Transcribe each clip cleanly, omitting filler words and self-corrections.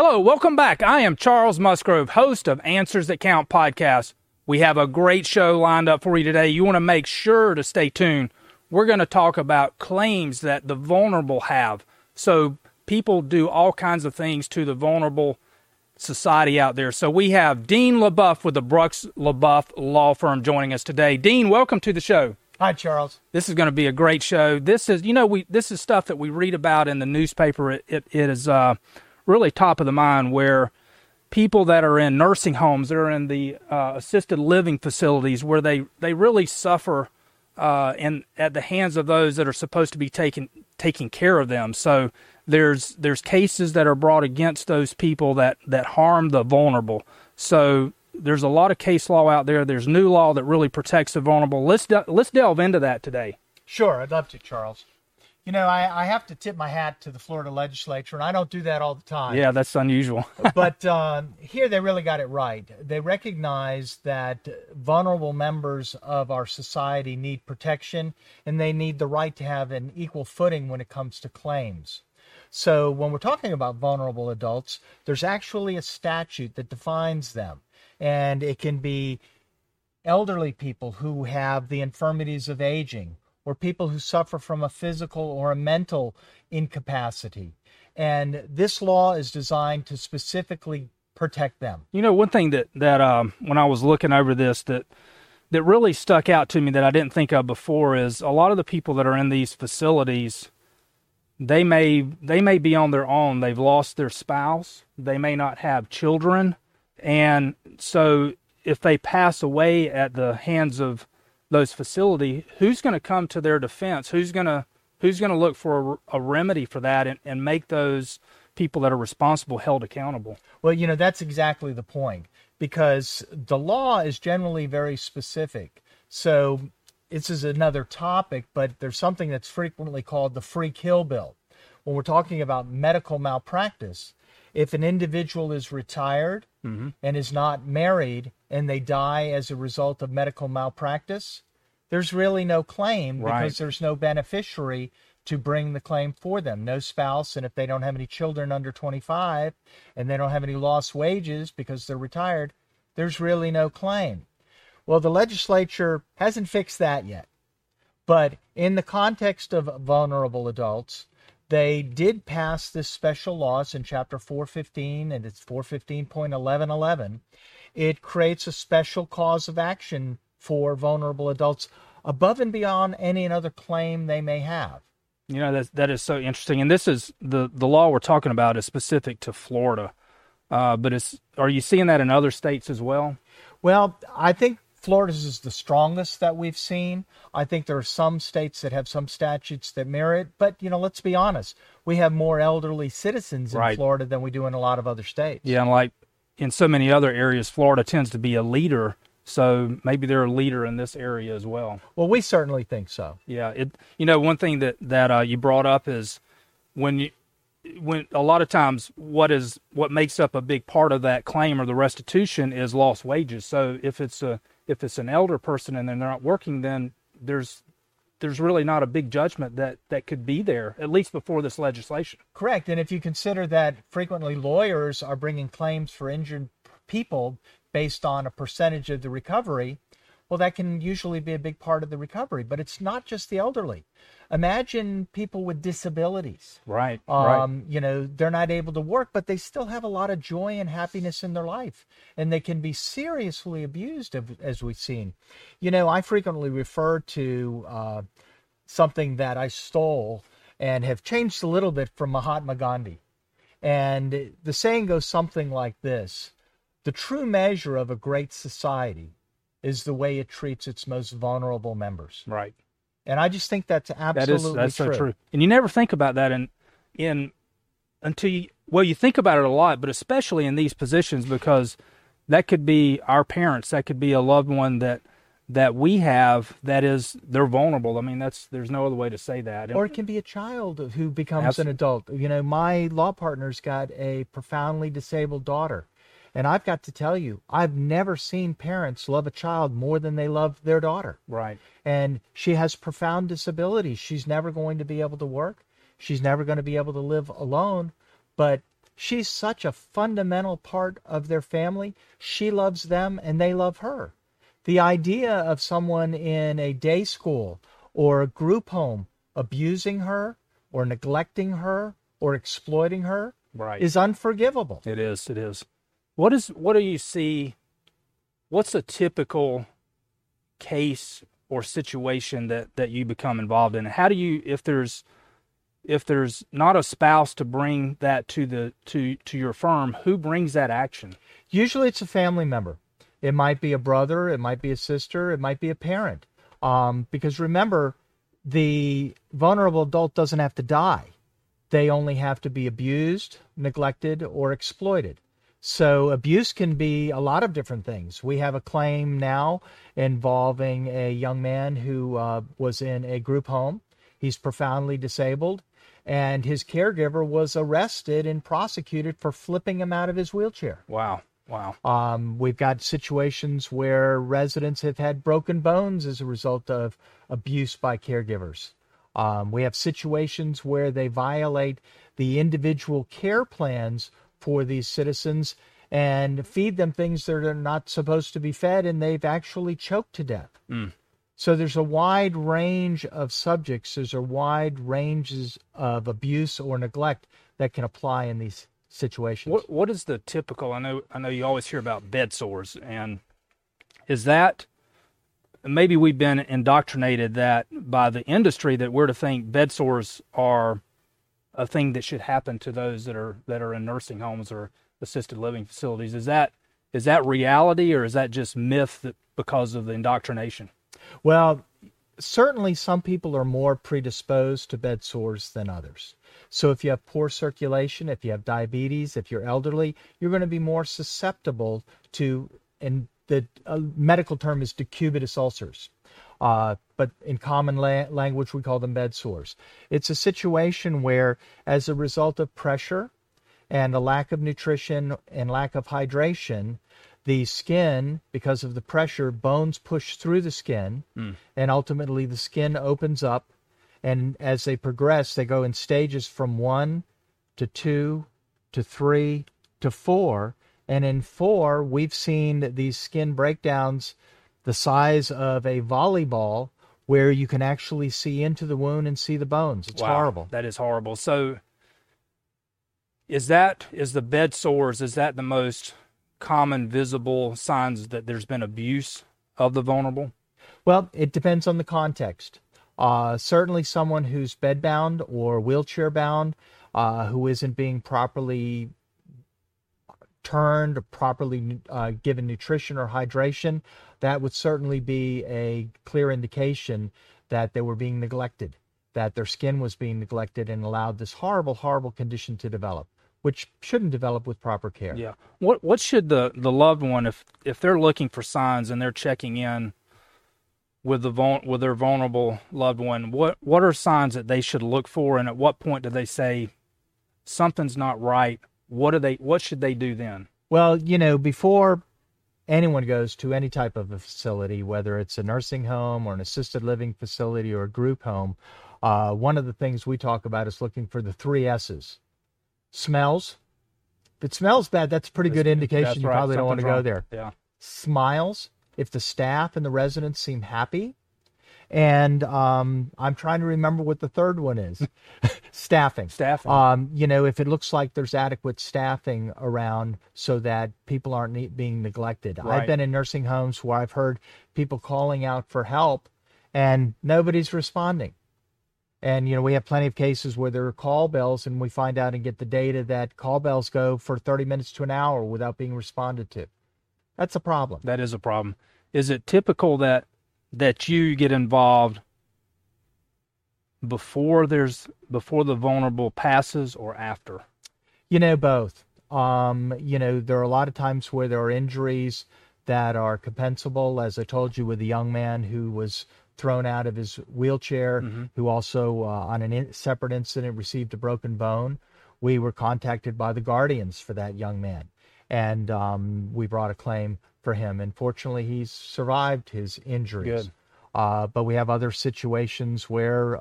Hello, welcome back. I am Charles Musgrove, host of Answers That Count podcast. We have a great show lined up for you today. You want to make sure to stay tuned. We're going to talk about claims that the vulnerable have. So people do all kinds of things to the vulnerable society out there. So we have Dean LaBeouf with the Brooks LaBeouf Law Firm joining us today. Dean, welcome to the show. Hi, Charles. This is going to be a great show. This is, this is stuff that we read about in the newspaper. It is really top of the mind, where people that are in nursing homes, that are in the assisted living facilities, where they really suffer at the hands of those that are supposed to be taking care of them. So there's cases that are brought against those people that harm the vulnerable. So there's a lot of case law out there. There's new law that really protects the vulnerable. Let's delve into that today. Sure, I'd love to, Charles. I have to tip my hat to the Florida legislature, and I don't do that all the time. Yeah, that's unusual. But here they really got it right. They recognize that vulnerable members of our society need protection, and they need the right to have an equal footing when it comes to claims. So when we're talking about vulnerable adults, there's actually a statute that defines them, and it can be elderly people who have the infirmities of aging, or people who suffer from a physical or a mental incapacity. And this law is designed to specifically protect them. One thing that when I was looking over this that really stuck out to me that I didn't think of before is a lot of the people that are in these facilities, they may be on their own. They've lost their spouse. They may not have children. And so if they pass away at the hands of those facility, who's going to come to their defense? Who's going to look for a remedy for that and make those people that are responsible held accountable? Well, that's exactly the point, because the law is generally very specific. So this is another topic, but there's something that's frequently called the free kill bill. When we're talking about medical malpractice, if an individual is retired mm-hmm. and is not married and they die as a result of medical malpractice, there's really no claim right. because there's no beneficiary to bring the claim for them, no spouse. And if they don't have any children under 25 and they don't have any lost wages because they're retired, there's really no claim. Well, the legislature hasn't fixed that yet. But in the context of vulnerable adults, they did pass this special law in Chapter 415, and it's 415.1111. It creates a special cause of action for vulnerable adults above and beyond any other claim they may have. That is so interesting. And this is the law we're talking about is specific to Florida. But are you seeing that in other states as well? Well, I think Florida's is the strongest that we've seen. I think there are some states that have some statutes that mirror it, but let's be honest, we have more elderly citizens in right. Florida than we do in a lot of other states. Yeah, and like in so many other areas, Florida tends to be a leader, so maybe they're a leader in this area as well. Well, we certainly think so. Yeah, one thing that you brought up is when a lot of times what makes up a big part of that claim or the restitution is lost wages. So if it's an elder person and they're not working, then there's really not a big judgment that could be there, at least before this legislation. Correct. And if you consider that frequently lawyers are bringing claims for injured people based on a percentage of the recovery, well, that can usually be a big part of the recovery. But it's not just the elderly. Imagine people with disabilities. Right, right. They're not able to work, but they still have a lot of joy and happiness in their life. And they can be seriously abused, as we've seen. I frequently refer to something that I stole and have changed a little bit from Mahatma Gandhi. And the saying goes something like this: the true measure of a great society is the way it treats its most vulnerable members. Right. And I just think that's absolutely that's true. So true. And you never think about that until you think about it a lot, but especially in these positions, because that could be our parents, that could be a loved one that we have they're vulnerable. I mean, there's no other way to say that. Or it can be a child who becomes an adult. My law partner's got a profoundly disabled daughter. And I've got to tell you, I've never seen parents love a child more than they love their daughter. Right. And she has profound disabilities. She's never going to be able to work. She's never going to be able to live alone. But She's such a fundamental part of their family. She loves them and they love her. The idea of someone in a day school or a group home abusing her or neglecting her or exploiting her is unforgivable. It is, it is. What do you see, what's a typical case or situation that you become involved in? How do you, if there's not a spouse to bring that to your firm, who brings that action? Usually it's a family member. It might be a brother, it might be a sister, it might be a parent. Because remember, the vulnerable adult doesn't have to die. They only have to be abused, neglected, or exploited. So abuse can be a lot of different things. We have a claim now involving a young man who was in a group home. He's profoundly disabled, and his caregiver was arrested and prosecuted for flipping him out of his wheelchair. Wow. We've got situations where residents have had broken bones as a result of abuse by caregivers. We have situations where they violate the individual care plans for these citizens and feed them things that are not supposed to be fed, and they've actually choked to death. Mm. So there's a wide range of subjects. There's a wide ranges of abuse or neglect that can apply in these situations. What is the typical? I know you always hear about bed sores, and is that maybe we've been indoctrinated that by the industry that we're to think bed sores are a thing that should happen to those that are in nursing homes or assisted living facilities. Is that reality, or is that just myth because of the indoctrination? Well, certainly some people are more predisposed to bed sores than others. So if you have poor circulation, if you have diabetes, if you're elderly, you're going to be more susceptible to, and the medical term is decubitus ulcers. But in common language, we call them bed sores. It's a situation where, as a result of pressure and a lack of nutrition and lack of hydration, the skin, because of the pressure, bones push through the skin, and ultimately the skin opens up. And as they progress, they go in stages from 1 to 2 to 3 to 4. And in 4, we've seen these skin breakdowns the size of a volleyball, where you can actually see into the wound and see the bones. It's horrible. That is horrible. So is the bed sores, is that the most common visible signs that there's been abuse of the vulnerable? Well, it depends on the context. Certainly someone who's bedbound or wheelchair-bound, who isn't being properly turned, properly given nutrition or hydration, that would certainly be a clear indication that they were being neglected, that their skin was being neglected and allowed this horrible, horrible condition to develop, which shouldn't develop with proper care. Yeah. What should the loved one, if they're looking for signs and they're checking in with their vulnerable loved one, what are signs that they should look for, and at what point do they say something's not right? What should they do then? Well, before anyone goes to any type of a facility, whether it's a nursing home or an assisted living facility or a group home, one of the things we talk about is looking for the 3 S's. Smells. If it smells bad, that's a pretty good indication you probably don't want to go there. Yeah. Smiles. If the staff and the residents seem happy. And I'm trying to remember what the third one is. Staffing. If it looks like there's adequate staffing around so that people aren't being neglected. Right. I've been in nursing homes where I've heard people calling out for help and nobody's responding. And, we have plenty of cases where there are call bells, and we find out and get the data that call bells go for 30 minutes to an hour without being responded to. That's a problem. That is a problem. Is it typical that you get involved before the vulnerable passes or after? Both. There are a lot of times where there are injuries that are compensable, as I told you with the young man who was thrown out of his wheelchair, who also on a separate incident received a broken bone. We were contacted by the guardians for that young man, and we brought a claim for him, and fortunately he's survived his injuries. Good. But we have other situations where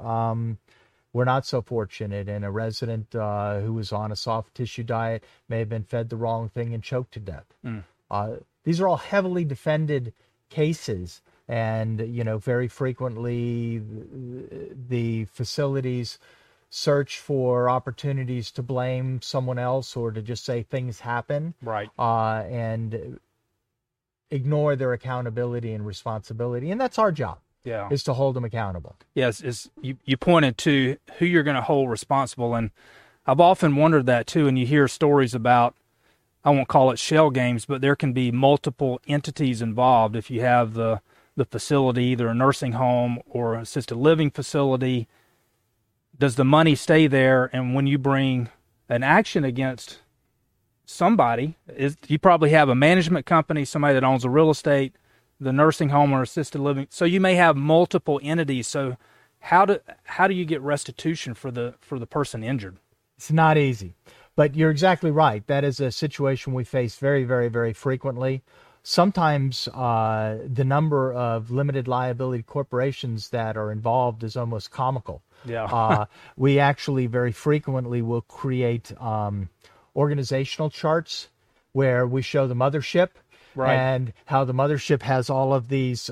were not so fortunate, and a resident who was on a soft tissue diet may have been fed the wrong thing and choked to death. Mm. These are all heavily defended cases, and very frequently the facilities search for opportunities to blame someone else or to just say things happen, right? And ignore their accountability and responsibility, and that's our job. Yeah, is to hold them accountable. Yes, is you pointed to who you're going to hold responsible, and I've often wondered that too. And you hear stories about, I won't call it shell games, but there can be multiple entities involved. If you have the facility, either a nursing home or an assisted living facility, does the money stay there? And when you bring an action against somebody, you probably have a management company, somebody that owns the real estate, the nursing home or assisted living. So you may have multiple entities. So how do you get restitution for the person injured? It's not easy, but you're exactly right. That is a situation we face very, very, very frequently. Sometimes the number of limited liability corporations that are involved is almost comical. Yeah. We actually very frequently will create organizational charts where we show the mothership, right, and how the mothership has all of these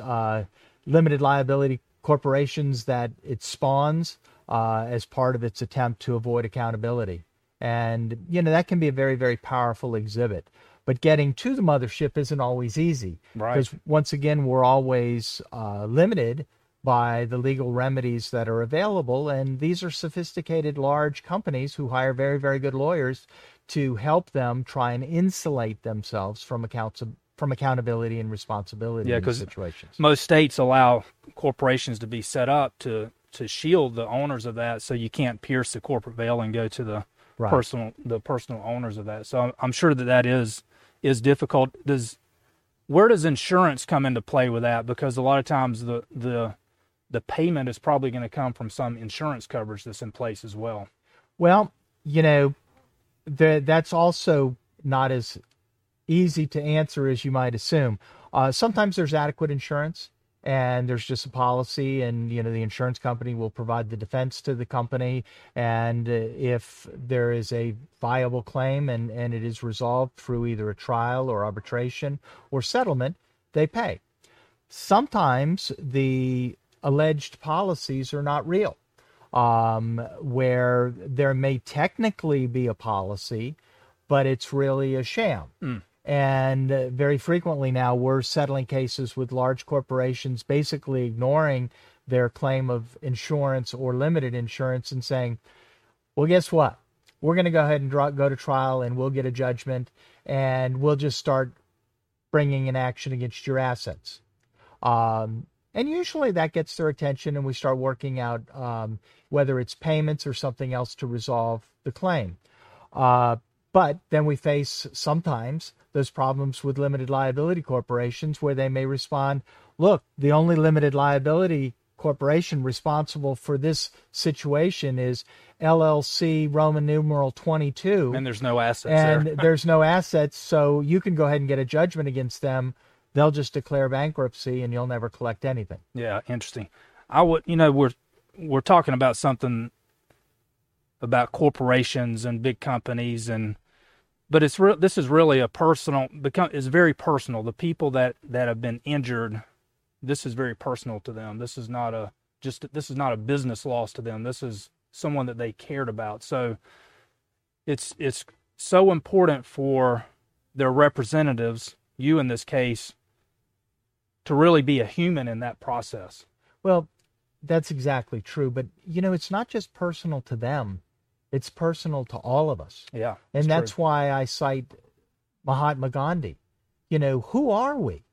limited liability corporations that it spawns as part of its attempt to avoid accountability. And, that can be a very, very powerful exhibit. But getting to the mothership isn't always easy, right? Because once again, we're always limited by the legal remedies that are available. And these are sophisticated, large companies who hire very, very good lawyers to help them try and insulate themselves from accountability and responsibility in these situations. Most states allow corporations to be set up to shield the owners of that, so you can't pierce the corporate veil and go to the right, personal owners of that. So I'm sure that is difficult. Where does insurance come into play with that? Because a lot of times the payment is probably going to come from some insurance coverage that's in place as well. Well, that's also not as easy to answer as you might assume. Sometimes there's adequate insurance and there's just a policy, and the insurance company will provide the defense to the company. And if there is a viable claim and it is resolved through either a trial or arbitration or settlement, they pay. Sometimes the alleged policies are not real, where there may technically be a policy, but it's really a sham. Mm. And very frequently now we're settling cases with large corporations basically ignoring their claim of insurance or limited insurance and saying, well, guess what? We're going to go ahead and go to trial, and we'll get a judgment, and we'll just start bringing an action against your assets. And usually that gets their attention, and we start working out whether it's payments or something else to resolve the claim. But then we face sometimes those problems with limited liability corporations where they may respond, look, the only limited liability corporation responsible for this situation is LLC Roman numeral 22. And there's no assets there. And there's no assets, so you can go ahead and get a judgment against them. They'll just declare bankruptcy, and you'll never collect anything. Yeah, interesting. I would, we're talking about something about corporations and big companies, but it's this is really a personal. It's very personal. The people that have been injured, this is very personal to them. This is not a business loss to them. This is someone that they cared about. So, it's so important for their representatives, you in this case, to really be a human in that process. Well, that's exactly true. But, it's not just personal to them. It's personal to all of us. Yeah. And that's true. Why I cite Mahatma Gandhi. Who are we?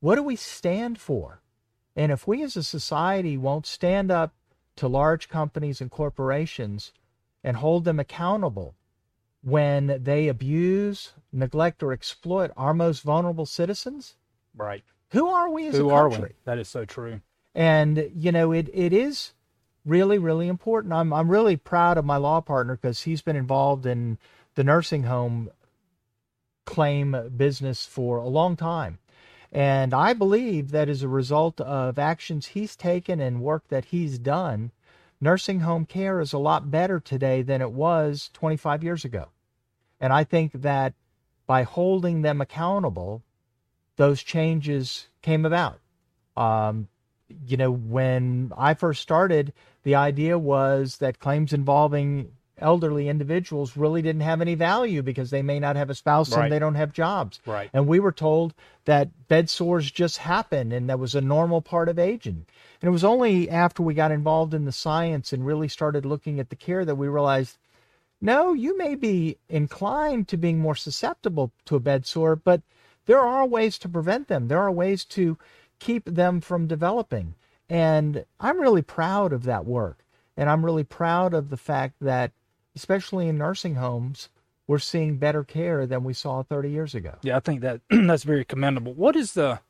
What do we stand for? And if we as a society won't stand up to large companies and corporations and hold them accountable when they abuse, neglect, or exploit our most vulnerable citizens, right? Who are we as a country? Are we? That is so true. And it is really, really important. I'm really proud of my law partner because he's been involved in the nursing home claim business for a long time, and I believe that as a result of actions he's taken and work that he's done, nursing home care is a lot better today than it was 25 years ago. And I think that by holding them accountable, those changes came about. You know, when I first started, the idea was that claims involving elderly individuals really didn't have any value because they may not have a spouse and they don't have jobs. Right. And we were told that bed sores just happen and that was a normal part of aging. And it was only after we got involved in the science and really started looking at the care that we realized, no, you may be inclined to being more susceptible to a bed sore, but there are ways to prevent them. There are ways to keep them from developing. And I'm really proud of that work. And I'm really proud of the fact that, especially in nursing homes, we're seeing better care than we saw 30 years ago. Yeah, I think that that's very commendable. What is the,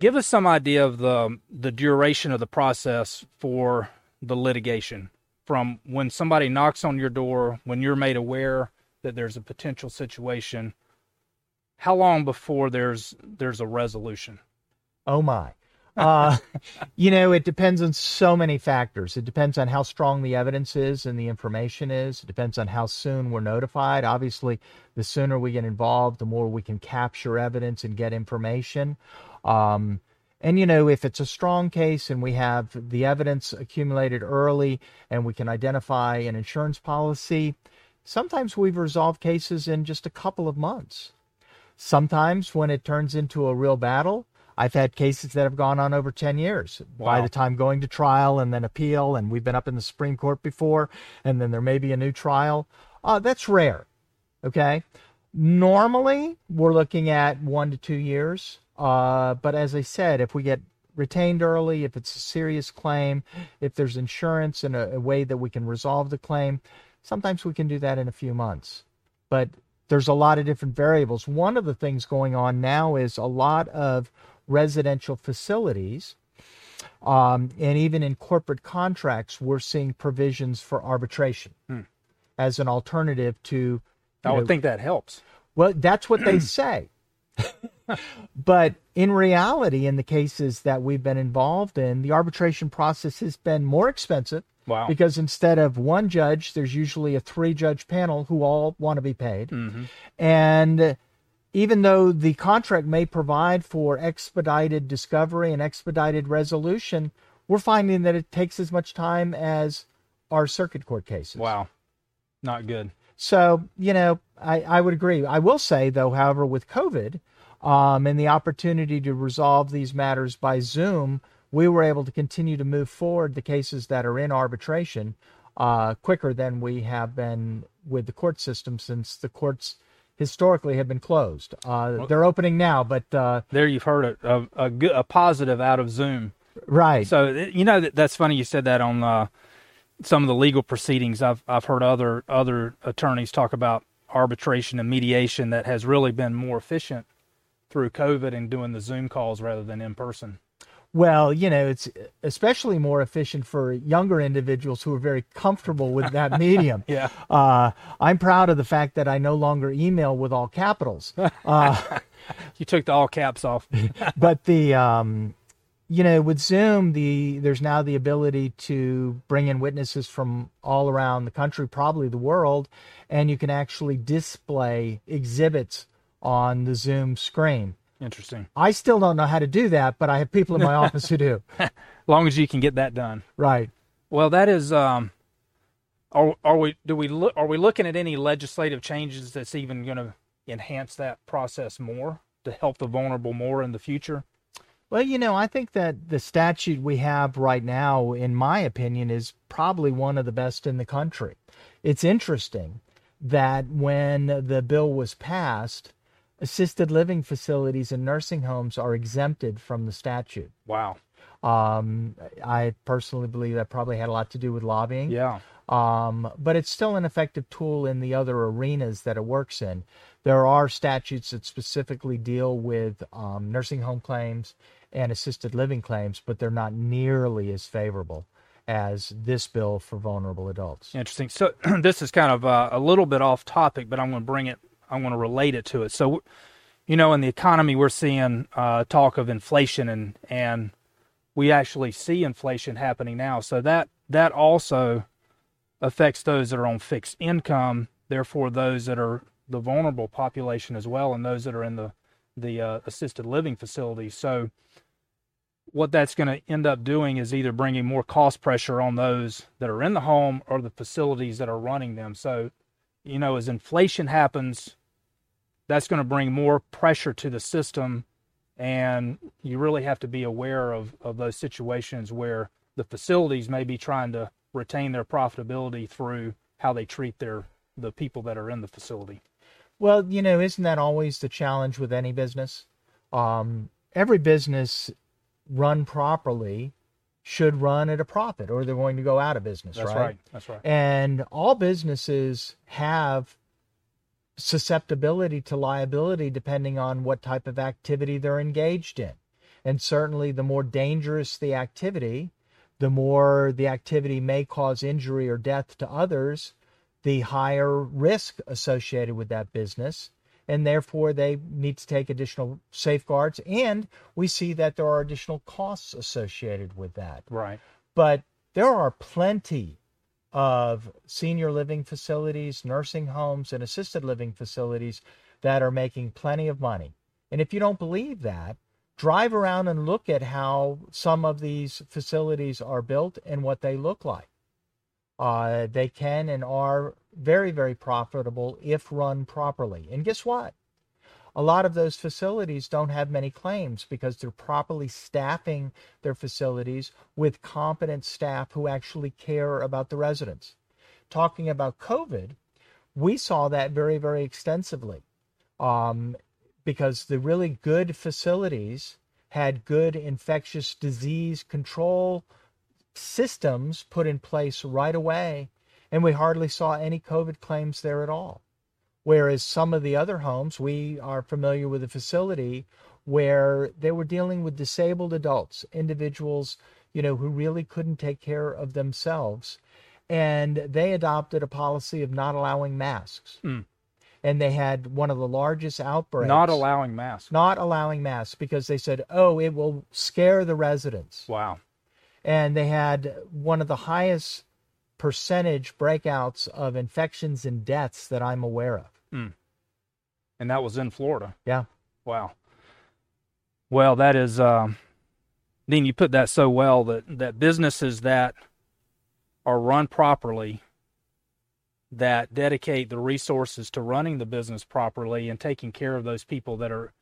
give us some idea of the duration of the process for the litigation from when somebody knocks on your door, when you're made aware that there's a potential situation, how long before there's a resolution? Oh my. You know, it depends on so many factors. It depends on how strong the evidence is and the information is. It depends on how soon we're notified. Obviously, the sooner we get involved, the more we can capture evidence and get information. And, you know, if it's a strong case and we have the evidence accumulated early and we can identify an insurance policy, sometimes we've resolved cases in just a couple of months. Sometimes when it turns into a real battle, I've had cases that have gone on over 10 years. Wow. By the time going to trial and then appeal, and we've been up in the Supreme Court before, and then there may be a new trial. That's rare, okay? Normally, we're looking at 1 to 2 years. But as I said, if we get retained early, if it's a serious claim, if there's insurance and a way that we can resolve the claim, sometimes we can do that in a few months. But there's a lot of different variables. One of the things going on now is a lot of residential facilities, and even in corporate contracts, we're seeing provisions for arbitration as an alternative to... I would think that helps. Well, that's what they say. But in reality, in the cases that we've been involved in, the arbitration process has been more expensive. Wow. Because instead of one judge, there's usually a three-judge panel who all want to be paid. Mm-hmm. And even though the contract may provide for expedited discovery and expedited resolution, we're finding that it takes as much time as our circuit court cases. Wow. Not good. So, you know, I would agree. I will say, though, however, with COVID and the opportunity to resolve these matters by Zoom, we were able to continue to move forward the cases that are in arbitration quicker than we have been with the court system, since the courts historically have been closed. They're opening now, but... there you've heard a positive out of Zoom. Right. So, you know, that's funny you said that on some of the legal proceedings. I've heard other attorneys talk about arbitration and mediation that has really been more efficient through COVID and doing the Zoom calls rather than in person. Well, you know, it's especially more efficient for younger individuals who are very comfortable with that medium. Yeah. I'm proud of the fact that I no longer email with all capitals. You took the all caps off. But the, you know, with Zoom, there's now the ability to bring in witnesses from all around the country, probably the world, and you can actually display exhibits on the Zoom screen. Interesting. I still don't know how to do that, but I have people in my office who do. As long as you can get that done. Right. Well, that is, are we looking at any legislative changes that's even going to enhance that process more, to help the vulnerable more in the future? Well, you know, I think that the statute we have right now, in my opinion, is probably one of the best in the country. It's interesting that when the bill was passed, assisted living facilities and nursing homes are exempted from the statute. Wow. I personally believe that probably had a lot to do with lobbying. Yeah. But it's still an effective tool in the other arenas that it works in. There are statutes that specifically deal with nursing home claims and assisted living claims, but they're not nearly as favorable as this bill for vulnerable adults. Interesting. So this is kind of a little bit off topic, but I'm going to relate it to it. So, you know, in the economy, we're seeing talk of inflation, and we actually see inflation happening now. So that that also affects those that are on fixed income, therefore those that are the vulnerable population as well, and those that are in the assisted living facility. So what that's going to end up doing is either bringing more cost pressure on those that are in the home or the facilities that are running them. So, you know, as inflation happens, that's going to bring more pressure to the system, and you really have to be aware of those situations where the facilities may be trying to retain their profitability through how they treat the people that are in the facility. Well, you know, isn't that always the challenge with any business? Every business run properly should run at a profit, or they're going to go out of business. That's right? That's right. And all businesses have susceptibility to liability depending on what type of activity they're engaged in. And certainly the more dangerous the activity, the more the activity may cause injury or death to others, the higher risk associated with that business, and therefore they need to take additional safeguards. And we see that there are additional costs associated with that. Right. But there are plenty of senior living facilities, nursing homes, and assisted living facilities that are making plenty of money. And if you don't believe that, drive around and look at how some of these facilities are built and what they look like. They can and are very, very profitable if run properly. And guess what? A lot of those facilities don't have many claims because they're properly staffing their facilities with competent staff who actually care about the residents. Talking about COVID, we saw that very, very extensively because the really good facilities had good infectious disease control systems put in place right away, and we hardly saw any COVID claims there at all. Whereas some of the other homes, we are familiar with a facility where they were dealing with disabled adults, individuals, you know, who really couldn't take care of themselves, and they adopted a policy of not allowing masks. And they had one of the largest outbreaks. Not allowing masks because they said, oh, it will scare the residents. Wow. And they had one of the highest percentage breakouts of infections and deaths that I'm aware of. And that was in Florida. Yeah. Wow. Well, that is, Dean, you put that so well that businesses that are run properly, that dedicate the resources to running the business properly and taking care of those people that are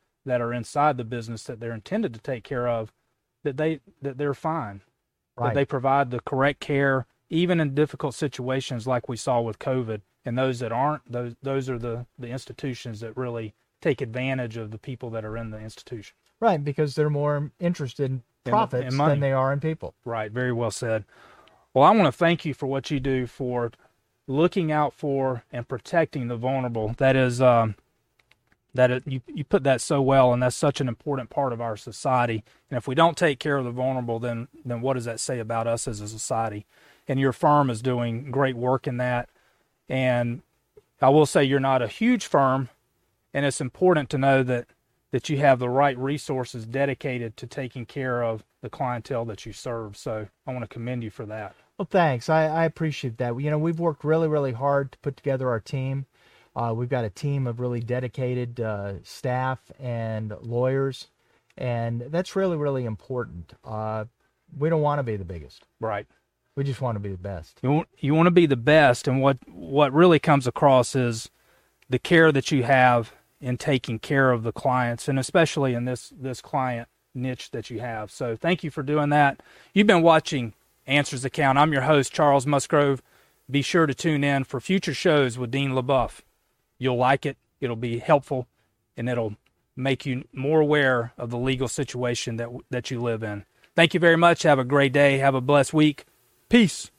inside the business that they're intended to take care of, that they're fine. Right. That they provide the correct care, even in difficult situations like we saw with COVID. And those that aren't, those are the institutions that really take advantage of the people that are in the institution. Right, because they're more interested in profits than they are in people. Right, very well said. Well, I want to thank you for what you do for looking out for and protecting the vulnerable. That is, you put that so well, and that's such an important part of our society. And if we don't take care of the vulnerable, then what does that say about us as a society? And your firm is doing great work in that. And I will say you're not a huge firm, and it's important to know that you have the right resources dedicated to taking care of the clientele that you serve. So I want to commend you for that. Well, thanks. I appreciate that. You know, we've worked really, really hard to put together our team. We've got a team of really dedicated staff and lawyers, and that's really, really important. We don't want to be the biggest. Right. We just want to be the best. You want to be the best, and what really comes across is the care that you have in taking care of the clients, and especially in this client niche that you have. So thank you for doing that. You've been watching Answers That Count. I'm your host, Charles Musgrove. Be sure to tune in for future shows with Dean LaBeouf. You'll like it, it'll be helpful, and it'll make you more aware of the legal situation that you live in. Thank you very much. Have a great day. Have a blessed week. Peace.